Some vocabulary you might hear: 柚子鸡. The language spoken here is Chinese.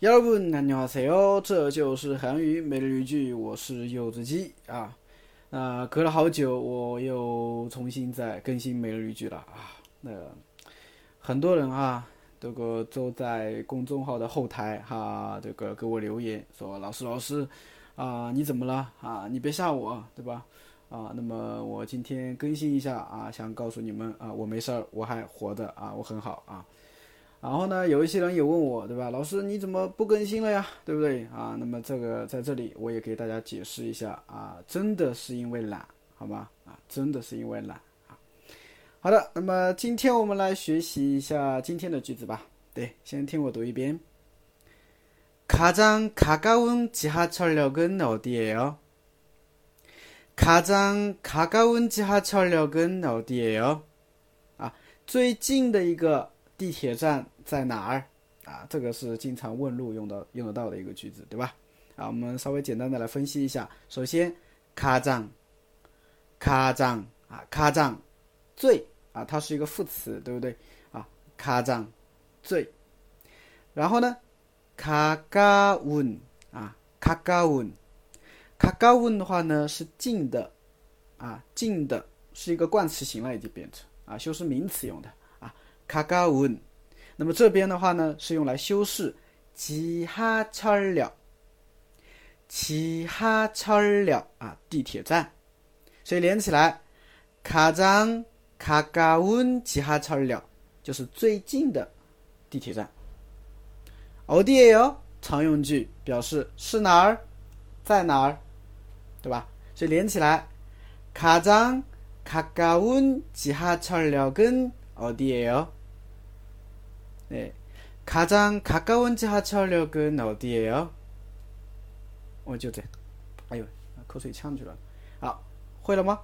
여러분 안녕하세요. 这就是韩语每日一句， 我是柚子鸡。 隔了好久， 我又重新再更新每日一句了。 很多人 都在公众号的后台 给我留言， 说老师， 你怎么了？ 你别吓我， 对吧？ 那么我今天更新一下， 想告诉你们， 我没事， 我还活着， 我很好。 然后呢， 有一些人也问我， 对吧？ 老师你怎么不更新了呀， 对不对？ 那么这个在这里， 我也给大家解释一下， 真的是因为懒， 好吗？ 真的是因为懒。 好的， 那么今天我们来学习一下今天的句子吧。 네， 先听我读一遍。 가장 가까운 지하철역은 어디예요? 가장 가까운 지하철역은 어디예요? 最近的一个 地铁站在哪儿？ 这个是经常问路用得到的一个句子， 对吧？ 我们稍微简单的来分析一下。 首先， 가장， 가장， 가장， 最， 它是一个副词， 对不对？ 가장， 最。 然后呢， 가까운， 가까운， 가까운 的话呢， 是近的， 近的， 是一个冠词形了已经变成， 修饰名词用的。 가까운， 那么这边的话呢， 是用来修饰 지하철역， 지하철역， 地铁站， 所以连起来， 가장 가까운 지하철역， 就是最近的地铁站。 어디예요？ 常用句表示是哪儿在哪儿， 对吧？ 所以连起来， 가장 가까운 지하철역은 어디예요？ 네, 가장 가까운 지하철역은 어디예요? 我就这样，哎呦，口水呛住了。好，会了吗？